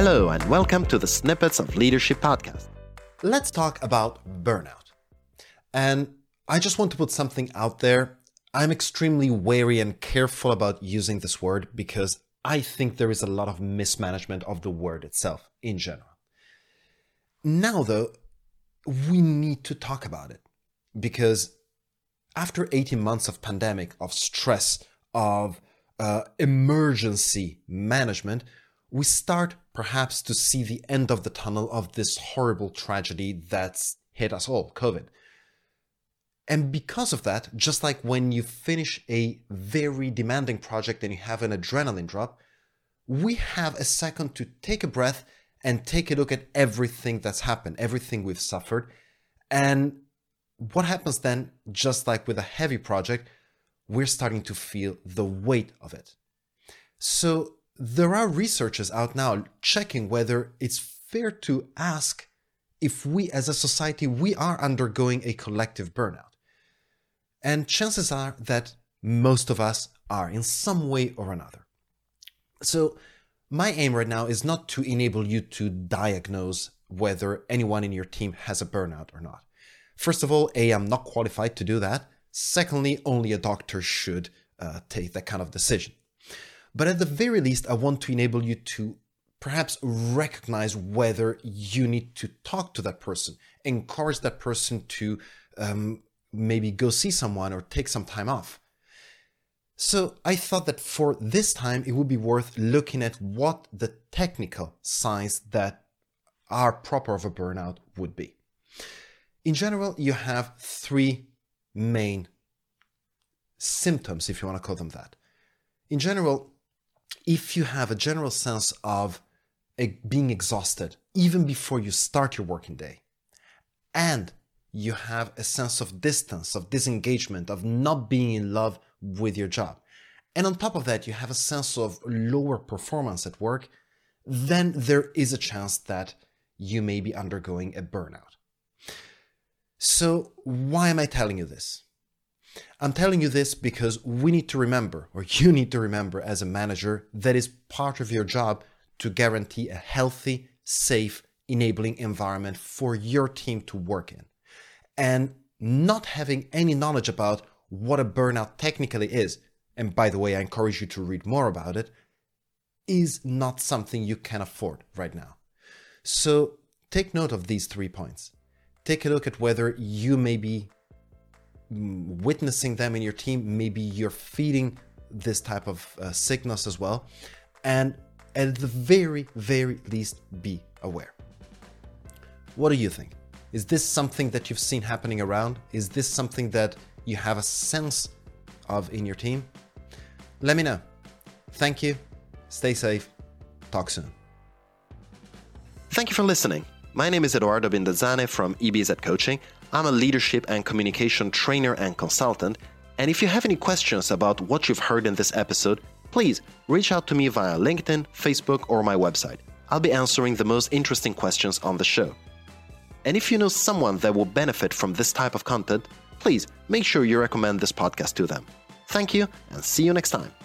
Hello and welcome to the Snippets of Leadership Podcast. Let's talk about burnout. And I just want to put something out there. I'm extremely wary and careful about using this word because I think there is a lot of mismanagement of the word itself in general. Now, though, we need to talk about it because after 18 months of pandemic, of stress, of emergency management, we start perhaps to see the end of the tunnel of this horrible tragedy that's hit us all, COVID. And because of that, just like when you finish a very demanding project and you have an adrenaline drop, we have a second to take a breath and take a look at everything that's happened, everything we've suffered. And what happens then, just like with a heavy project, we're starting to feel the weight of it. So there are researchers out now checking whether it's fair to ask if we as a society, we are undergoing a collective burnout. And chances are that most of us are in some way or another. So my aim right now is not to enable you to diagnose whether anyone in your team has a burnout or not. First of all, A, I'm not qualified to do that. Secondly, only a doctor should take that kind of decision. But at the very least, I want to enable you to perhaps recognize whether you need to talk to that person, encourage that person to maybe go see someone or take some time off. So I thought that for this time, it would be worth looking at what the technical signs that are proper of a burnout would be. In general, you have three main symptoms, if you want to call them that. In general, if you have a general sense of being exhausted, even before you start your working day, and you have a sense of distance, of disengagement, of not being in love with your job, and on top of that, you have a sense of lower performance at work, then there is a chance that you may be undergoing a burnout. So why am I telling you this? I'm telling you this because we need to remember, or you need to remember as a manager, that is part of your job to guarantee a healthy, safe, enabling environment for your team to work in. And not having any knowledge about what a burnout technically is, and by the way, I encourage you to read more about it, is not something you can afford right now. So take note of these 3 points. Take a look at whether you may be witnessing them in your team, maybe you're feeding this type of sickness as well, and at the very, very least, be aware. What do you think? Is this something that you've seen happening around? Is this something that you have a sense of in your team? Let me know. Thank you. Stay safe. Talk soon. Thank you for listening. My name is Eduardo Bindanzane from EBZ Coaching. I'm a leadership and communication trainer and consultant. And if you have any questions about what you've heard in this episode, please reach out to me via LinkedIn, Facebook, or my website. I'll be answering the most interesting questions on the show. And if you know someone that will benefit from this type of content, please make sure you recommend this podcast to them. Thank you and see you next time.